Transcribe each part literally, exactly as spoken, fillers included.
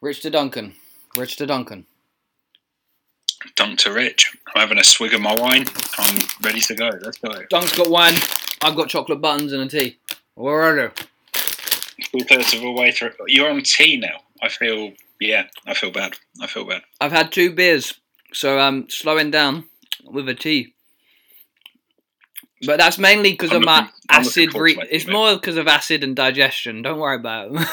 Rich to Duncan. Rich to Duncan. Dunk to Rich. I'm having a swig of my wine. I'm ready to go. Let's go. Dunk's got wine. I've got chocolate buttons and a tea. Alrighty. Two thirds of the way through. You're on tea now. I feel, yeah, I feel bad. I feel bad. I've had two beers, so I'm slowing down with a tea. But that's mainly because of my acid. Re- it's more because of acid and digestion. Don't worry about it.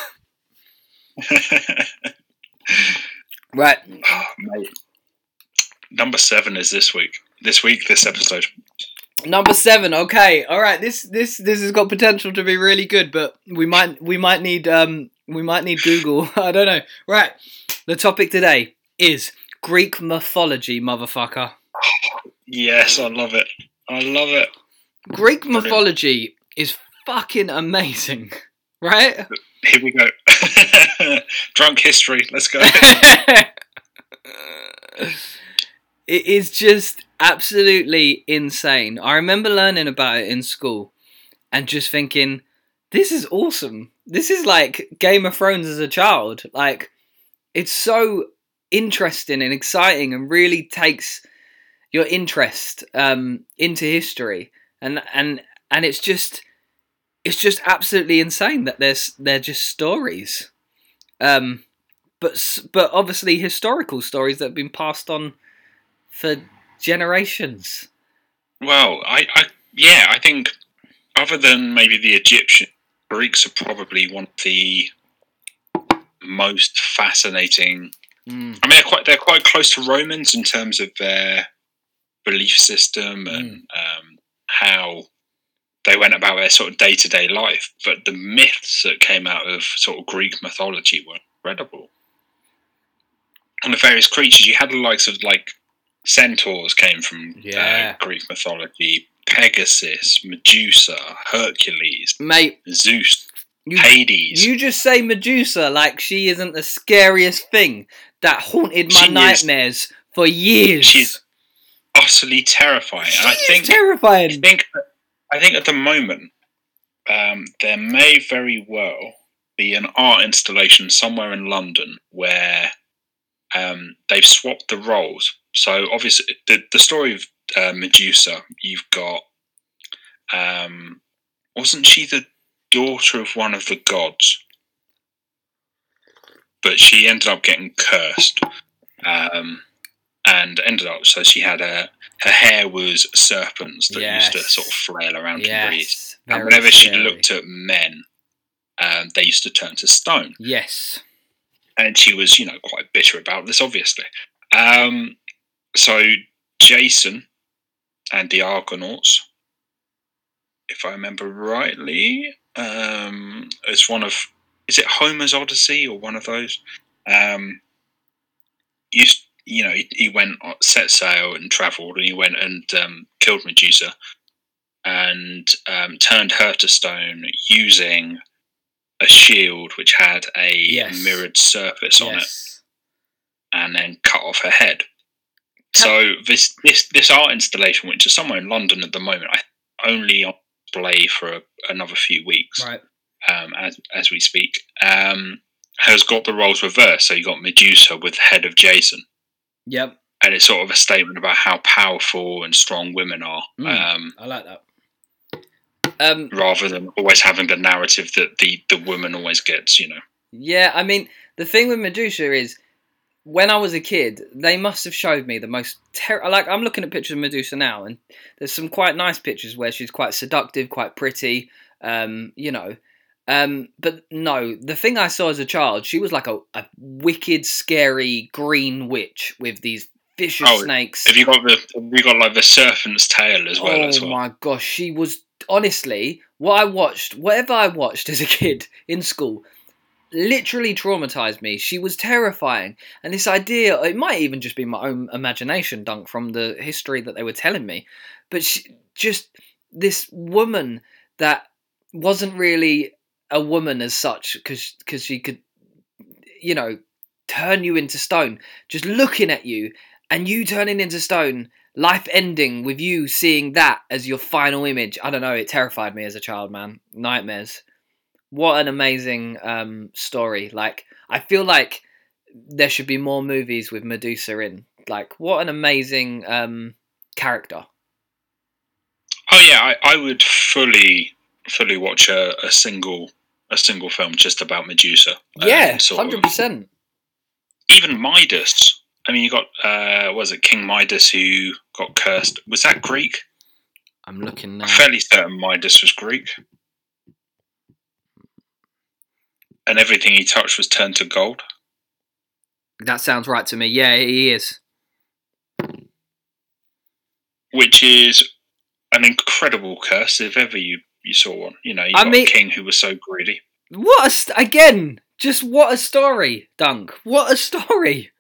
Right. Oh, mate. Number seven is this week. This week, this episode. Number seven. Okay. All right. This this this has got potential to be really good, but we might we might need um we might need Google. I don't know. Right. The topic today is Greek mythology, motherfucker. Yes, I love it. I love it. Greek Brilliant. mythology is fucking amazing, right? Here we go. Drunk history. Let's go. It is just absolutely insane. I remember learning about it in school and just thinking, this is awesome. This is like Game of Thrones as a child. Like, it's so interesting and exciting and really takes your interest um, into history. And and and it's just it's just absolutely insane that there's they're just stories. Um, but but obviously historical stories that have been passed on for generations. Well, I, I yeah, I think other than maybe the Egyptian, Greeks are probably one of the most fascinating. Mm. I mean, they're quite they're quite close to Romans in terms of their belief system and mm. um, how they went about their sort of day to day life. But the myths that came out of sort of Greek mythology were incredible, and the various creatures you had, the likes of like. Centaurs came from yeah. uh, Greek mythology. Pegasus, Medusa, Hercules, mate, Zeus, you, Hades. You just say Medusa like she isn't the scariest thing that haunted my she nightmares is, for years. She's utterly terrifying. She and I is think, terrifying. I think, I think at the moment um, there may very well be an art installation somewhere in London where um, they've swapped the roles. So obviously, the the story of uh, Medusa, you've got, um, wasn't she the daughter of one of the gods? But she ended up getting cursed, um, and ended up so she had a her hair was serpents that yes. used to sort of flail around yes. and breathe. And whenever scary. she looked at men, um, they used to turn to stone. Yes, and she was, you know, quite bitter about this, obviously. Um. So, Jason and the Argonauts, if I remember rightly, um, it's one of, is it Homer's Odyssey or one of those? Um, used, you know, he, he went, set sail and travelled and he went and um, killed Medusa and um, turned her to stone using a shield which had a yes. mirrored surface on yes. it and then cut off her head. So this, this this art installation, which is somewhere in London at the moment, I only on display for a, another few weeks, right. um, as as we speak, um, has got the roles reversed. So you got Medusa with the head of Jason. Yep. And it's sort of a statement about how powerful and strong women are. Mm, um, I like that. Um, rather than always having the narrative that the, the woman always gets, you know. Yeah, I mean, the thing with Medusa is, when I was a kid, they must have showed me the most ter- like, I'm looking at pictures of Medusa now, and there's some quite nice pictures where she's quite seductive, quite pretty, um, you know. Um, but no, the thing I saw as a child, she was like a, a wicked, scary green witch with these vicious oh, snakes. Have you got the? Have you got like the serpent's tail as well? Oh as well? my gosh, she was honestly what I watched, whatever I watched as a kid in school. Literally traumatized me. She was terrifying, and this idea, it might even just be my own imagination, Dunk, from the history that they were telling me, but she, just this woman that wasn't really a woman as such, because because she could, you know, turn you into stone, just looking at you and you turning into stone, life ending with you seeing that as your final image. I don't know, it terrified me as a child, man. Nightmares. What an amazing um, story. Like, I feel like there should be more movies with Medusa in. Like, what an amazing um, character. Oh yeah, I, I would fully fully watch a, a single a single film just about Medusa. Yeah, one hundred percent. Of, even Midas. I mean, you got uh, what was it, King Midas, who got cursed? Was that Greek? I'm looking now. I'm fairly certain Midas was Greek. And everything he touched was turned to gold. That sounds right to me. Yeah, he is. Which is an incredible curse if ever you, you saw one. You know, you I got mean, a king who was so greedy. What a st- again, just what a story, Dunk. What a story.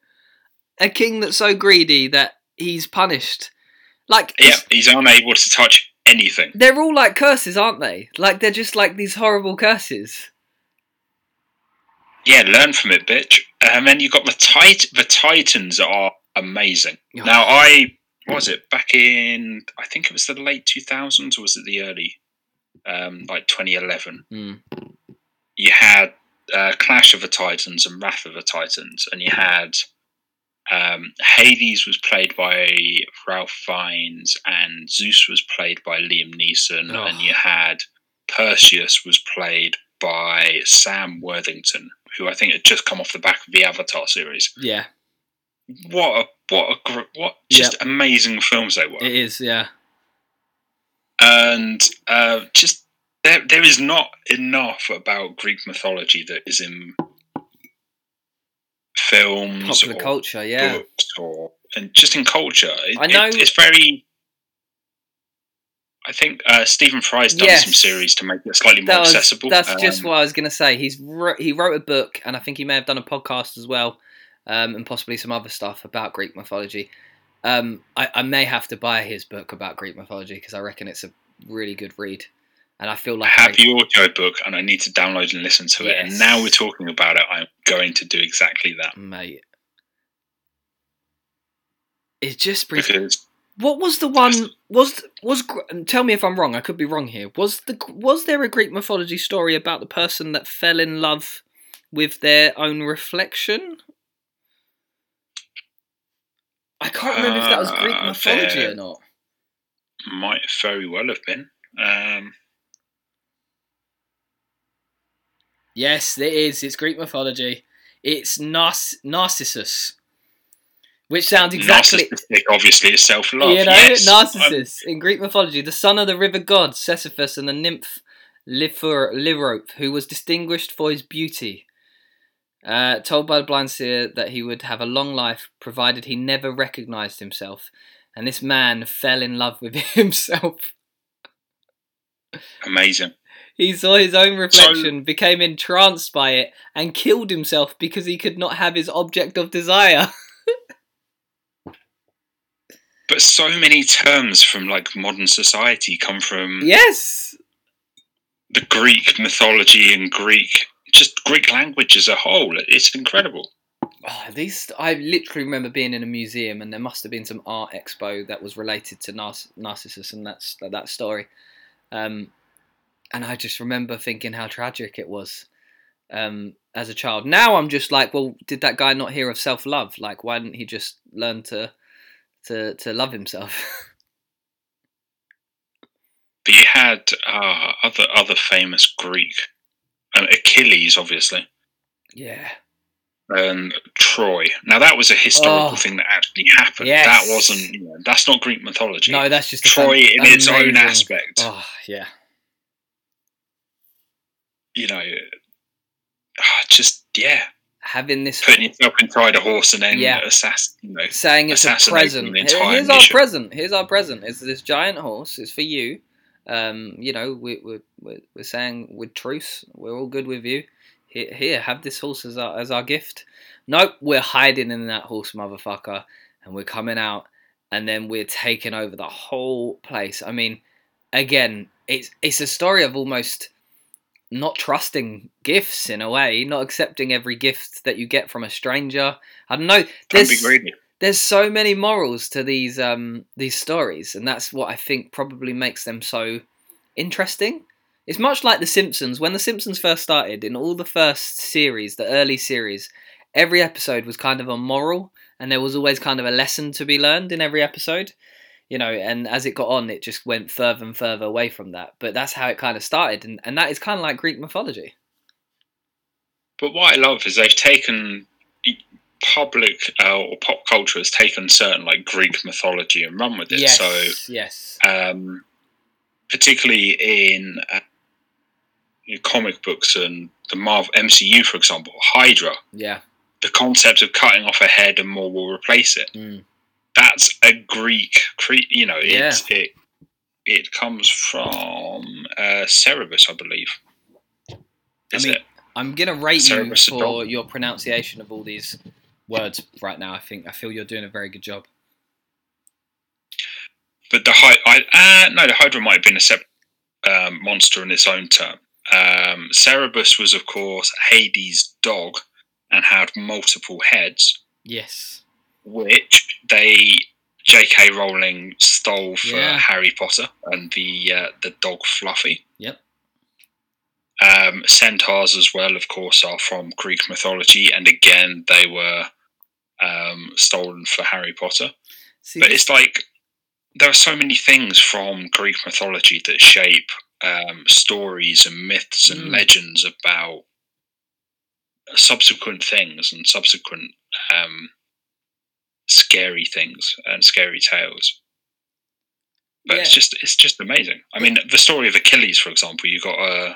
A king that's so greedy that he's punished. Like, yeah, he's unable to touch anything. They're all like curses, aren't they? Like, they're just like these horrible curses. Yeah, learn from it, bitch. And then you got the tit- the Titans are amazing. Oh. Now, I what was it back in? I think it was the late two thousands, or was it the early, um, like twenty eleven? Mm. You had uh, Clash of the Titans and Wrath of the Titans, and you had um, Hades was played by Ralph Fiennes, and Zeus was played by Liam Neeson, oh. and you had Perseus was played by Sam Worthington, who I think had just come off the back of the Avatar series. Yeah. What a, what a, gr- what just yep. amazing films they were. It is, yeah. And uh, just, there, there is not enough about Greek mythology that is in films. Popular or culture, yeah. Books or, and just in culture. It, I know. It, it's very... I think uh, Stephen Fry's done yes. some series to make it slightly that more was, accessible. That's um, just what I was going to say. He's re- he wrote a book, and I think he may have done a podcast as well, um, and possibly some other stuff about Greek mythology. Um, I, I may have to buy his book about Greek mythology because I reckon it's a really good read. And I feel like I have I... the audio book, and I need to download and listen to yes. it. And now we're talking about it, I'm going to do exactly that, mate. It just brings. Because- What was the one? Was was? Tell me if I'm wrong. I could be wrong here. Was the was there a Greek mythology story about the person that fell in love with their own reflection? I can't remember uh, if that was Greek mythology or not. Might very well have been. Um... Yes, it is. It's Greek mythology. It's Narc- Narcissus. Which sounds exactly... Narcissistic, obviously, is self-love. You know, yes. Narcissus, I'm... in Greek mythology, the son of the river god, Sisyphus, and the nymph Liriope, who was distinguished for his beauty. Uh, told by the blind seer that he would have a long life, provided he never recognised himself. And this man fell in love with himself. Amazing. He saw his own reflection, so... became entranced by it, and killed himself because he could not have his object of desire. But so many terms from, like, modern society come from... Yes! The Greek mythology and Greek... Just Greek language as a whole. It's incredible. Oh, these, I literally remember being in a museum and there must have been some art expo that was related to Narc- Narcissus and that's, that story. Um, and I just remember thinking how tragic it was um, as a child. Now I'm just like, well, did that guy not hear of self-love? Like, why didn't he just learn to... To, to love himself. But you had uh, other other famous Greek, um, Achilles, obviously. Yeah. And um, Troy. Now that was a historical oh, thing that actually happened. Yes. That wasn't. You know, that's not Greek mythology. No, that's just Troy in amazing. Its own aspect. Oh yeah. You know, just yeah. Having this putting yourself inside a horse and then yeah. assass- you know, saying it's a present. Here's our mission. present. Here's our present. It's this giant horse. It's for you. Um, you know, we, we, we, we're saying with truce, we're all good with you. Here, here, have this horse as our as our gift. Nope, we're hiding in that horse, motherfucker, and we're coming out, and then we're taking over the whole place. I mean, again, it's it's a story of almost. Not trusting gifts in a way, not accepting every gift that you get from a stranger. I don't know. There's, Don't be greedy. There's so many morals to these um, these stories, and that's what I think probably makes them so interesting. It's much like The Simpsons. When The Simpsons first started, in all the first series, the early series, every episode was kind of a moral, and there was always kind of a lesson to be learned in every episode, you know, and as it got on, it just went further and further away from that. But that's how it kind of started, and, and that is kind of like Greek mythology. But what I love is they've taken, public uh, or pop culture has taken certain like Greek mythology and run with it. Yes, so, yes. Um, particularly in uh, comic books and the Marvel M C U, for example, Hydra. Yeah. The concept of cutting off a head and more will replace it. Mm. That's a Greek, cre- you know, it, yeah. it it comes from uh, Cerberus, I believe. Is I mean, it? I'm going to rate Cerberus you for your pronunciation of all these words right now. I think I feel you're doing a very good job. But the I, uh, no, the Hydra might have been a separate um, monster in its own term. Um, Cerberus was, of course, Hades' dog, and had multiple heads. Yes. Which they, J K Rowling stole for yeah. Harry Potter and the uh, the dog Fluffy. Yep. Um, centaurs as well, of course, are from Greek mythology, and again, they were um, stolen for Harry Potter. See, but it's like, there are so many things from Greek mythology that shape um, stories and myths and mm. legends about subsequent things and subsequent um, scary things and scary tales. But yeah. it's just it's just amazing. I mean, the story of Achilles, for example, you got a. Uh,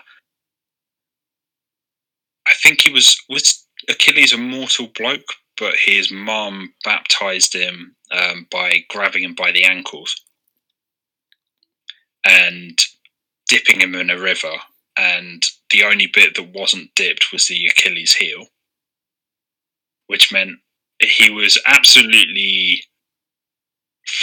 I think he was was Achilles a mortal bloke, but his mum baptized him um, by grabbing him by the ankles and dipping him in a river. And the only bit that wasn't dipped was the Achilles heel, which meant he was absolutely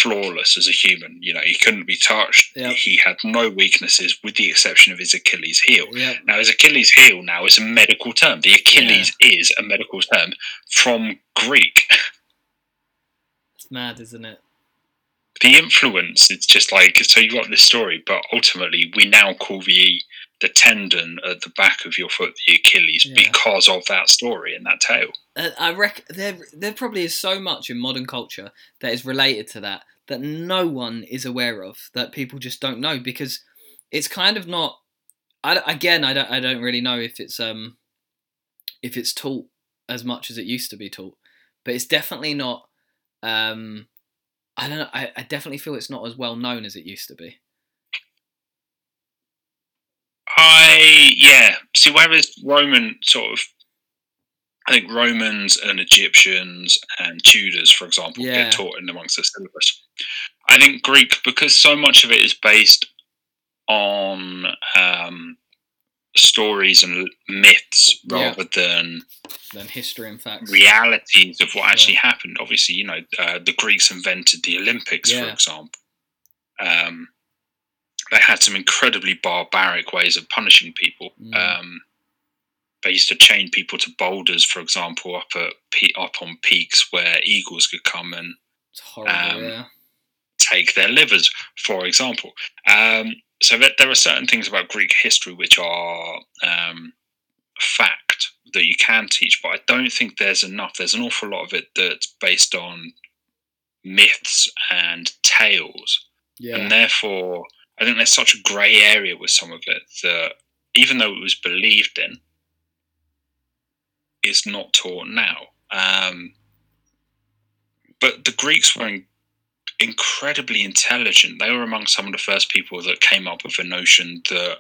flawless as a human. You know, he couldn't be touched. Yep. He had no weaknesses with the exception of his Achilles heel. Yep. Now, his Achilles heel now is a medical term. The Achilles yeah. is a medical term from Greek. It's mad, isn't it? The influence, it's just like, so you've got this story, but ultimately we now call the... the tendon at the back of your foot, the Achilles, yeah. because of that story and that tale. Uh, I reckon there, there probably is so much in modern culture that is related to that, that no one is aware of, that people just don't know, because it's kind of not, I, again, I don't, I don't really know if it's, um, if it's taught as much as it used to be taught, but it's definitely not, um, I don't know, I, I definitely feel it's not as well known as it used to be. I, yeah. See, whereas Roman sort of, I think Romans and Egyptians and Tudors, for example, yeah. get taught in amongst the syllabus. I think Greek, because so much of it is based on um, stories and myths rather yeah. than... Than history and facts. Realities of what actually yeah. happened. Obviously, you know, uh, the Greeks invented the Olympics, yeah. for example. Um They had some incredibly barbaric ways of punishing people. Mm. Um, they used to chain people to boulders, for example, up at up on peaks where eagles could come and it's horrible, um, yeah. take their livers, for example. Um, so that there are certain things about Greek history which are um, fact that you can teach, but I don't think there's enough. There's an awful lot of it that's based on myths and tales, yeah. and therefore... I think there's such a grey area with some of it that even though it was believed in, it's not taught now. Um, but the Greeks were in- incredibly intelligent. They were among some of the first people that came up with the notion that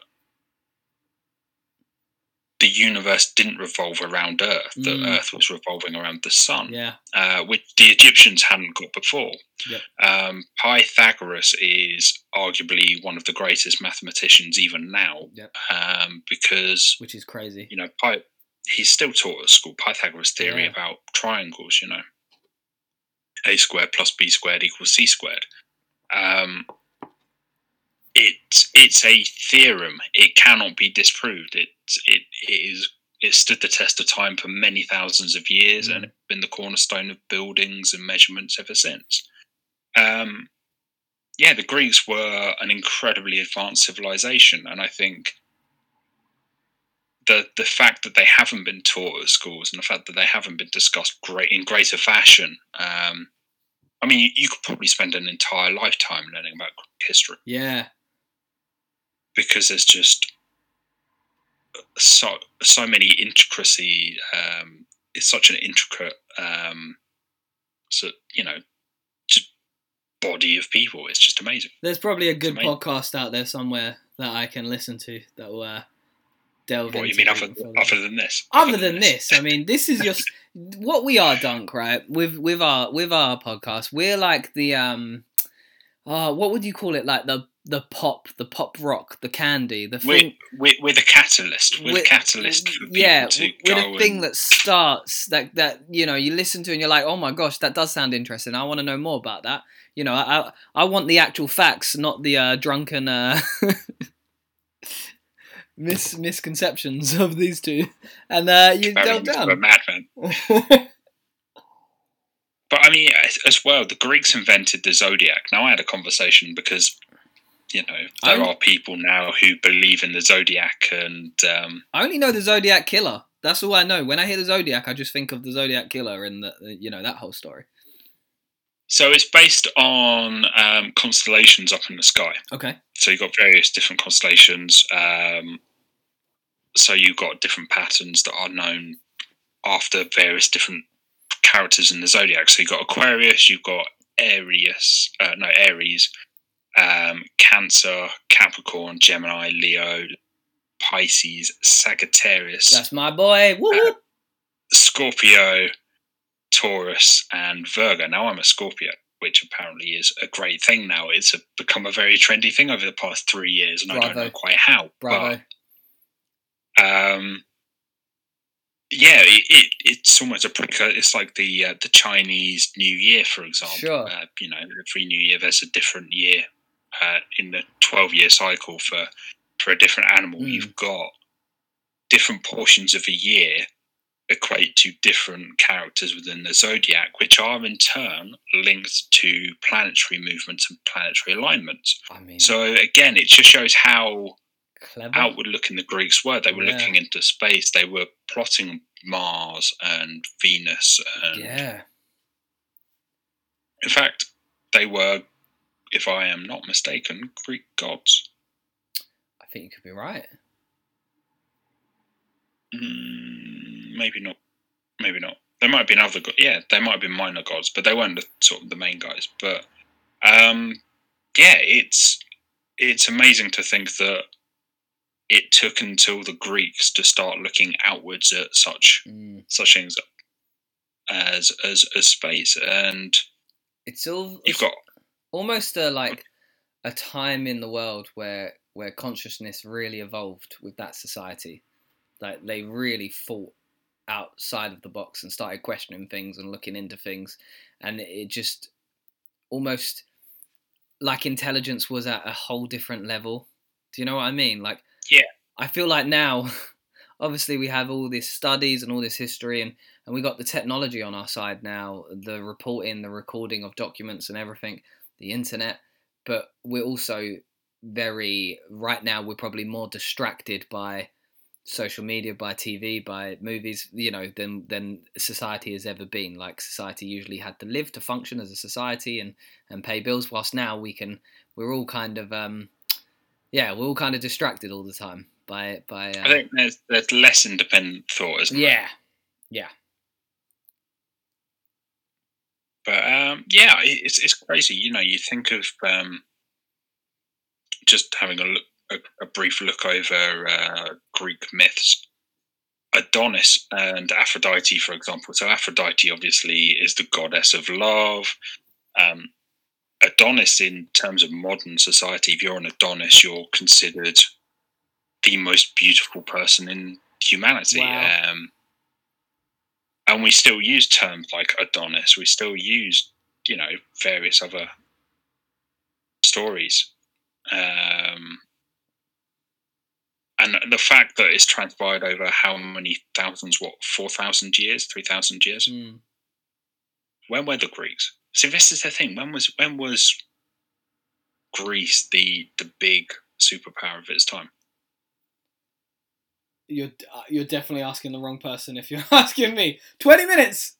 the universe didn't revolve around Earth, mm. that Earth was revolving around the sun, yeah. uh, which the Egyptians hadn't got before. Yep. Um, Pythagoras is arguably one of the greatest mathematicians even now, yep. um, because... Which is crazy. You know, Py- he's still taught at school, Pythagoras' theory yeah. about triangles, you know. A squared plus B squared equals C squared. Um, it's, it's a theorem. It cannot be disproved. It It, it is it stood the test of time for many thousands of years mm. and it's been the cornerstone of buildings and measurements ever since. Um, yeah, the Greeks were an incredibly advanced civilization, and I think the the fact that they haven't been taught at schools and the fact that they haven't been discussed great in greater fashion. Um, I mean, you, you could probably spend an entire lifetime learning about history. Yeah. Because there's just so so many intricacy. Um, it's such an intricate, um, so you know, just body of people. It's just amazing. There's probably a good podcast out there somewhere that I can listen to that will uh, delve what, into. What you mean other, other than this? Other, other than, than this, I mean, this is just what we are, Dunk. Right? With with our with our podcast, we're like the um, uh, what would you call it? Like the The pop, the pop rock, the candy, the we're, thing. We're, we're the catalyst. We're, we're the catalyst for people yeah, to we're go. Yeah, the thing and... that starts that that you know you listen to and you're like, oh my gosh, that does sound interesting. I want to know more about that. You know, I I want the actual facts, not the uh, drunken uh, mis- misconceptions of these two. And uh, you delve down. A madman. But I mean, as well, the Greeks invented the zodiac. Now I had a conversation because. You know, there are people now who believe in the Zodiac and... Um, I only know the Zodiac Killer. That's all I know. When I hear the Zodiac, I just think of the Zodiac Killer and, the, you know, that whole story. So it's based on um, constellations up in the sky. Okay. So you've got various different constellations. Um, so you've got different patterns that are known after various different characters in the Zodiac. So you've got Aquarius, you've got Aries, uh, no, Aries... Um, Cancer, Capricorn, Gemini, Leo, Pisces, Sagittarius. That's my boy. Woo woo. Uh, Scorpio, Taurus, and Virgo. Now I'm a Scorpio, which apparently is a great thing now. It's a, become a very trendy thing over the past three years, and Bravo. I don't know quite how. Bravo. But, um, yeah, it, it, it's almost a precursor. It's like the uh, the Chinese New Year, for example. Sure. Uh, you know, every New Year there's a different year. Uh, in the twelve-year cycle for, for a different animal, mm. you've got different portions of a year equate to different characters within the zodiac, which are in turn linked to planetary movements and planetary alignments. I mean, so again, it just shows how clever. Outward-looking the Greeks were. They were yeah. looking into space. They were plotting Mars and Venus. And yeah. In fact, they were... if I am not mistaken, Greek gods. I think you could be right. Mm, maybe not. Maybe not. There might have been other gods. Yeah, there might have been minor gods, but they weren't the, sort of the main guys. But um, yeah, it's it's amazing to think that it took until the Greeks to start looking outwards at such mm. such things as as as space, and it's all you've got. Almost a, like a time in the world where where consciousness really evolved with that society. Like they really thought outside of the box and started questioning things and looking into things. And it just almost like intelligence was at a whole different level. Do you know what I mean? Like, yeah, I feel like now, obviously we have all these studies and all this history and, and we got the technology on our side now, the reporting, the recording of documents and everything. The internet, but we're also very, right now we're probably more distracted by social media, by T V, by movies, you know, than than society has ever been. Like society usually had to live to function as a society and, and pay bills, whilst now we can, we're all kind of, um, yeah, we're all kind of distracted all the time by... by. Uh, I think there's, there's less independent thought, isn't there? Yeah, yeah. But um, yeah, it's it's crazy. You know, you think of um, just having a look, a, a brief look over uh, Greek myths. Adonis and Aphrodite, for example. So Aphrodite obviously is the goddess of love. Um, Adonis, in terms of modern society, if you're an Adonis, you're considered the most beautiful person in humanity. Wow. Um, And we still use terms like Adonis. We still use, you know, various other stories. Um, and the fact that it's transpired over how many thousands, what, four thousand years, three thousand years? Mm. When were the Greeks? See, this is the thing. When was when was Greece the the big superpower of its time? You're you're definitely asking the wrong person if you're asking me. twenty minutes!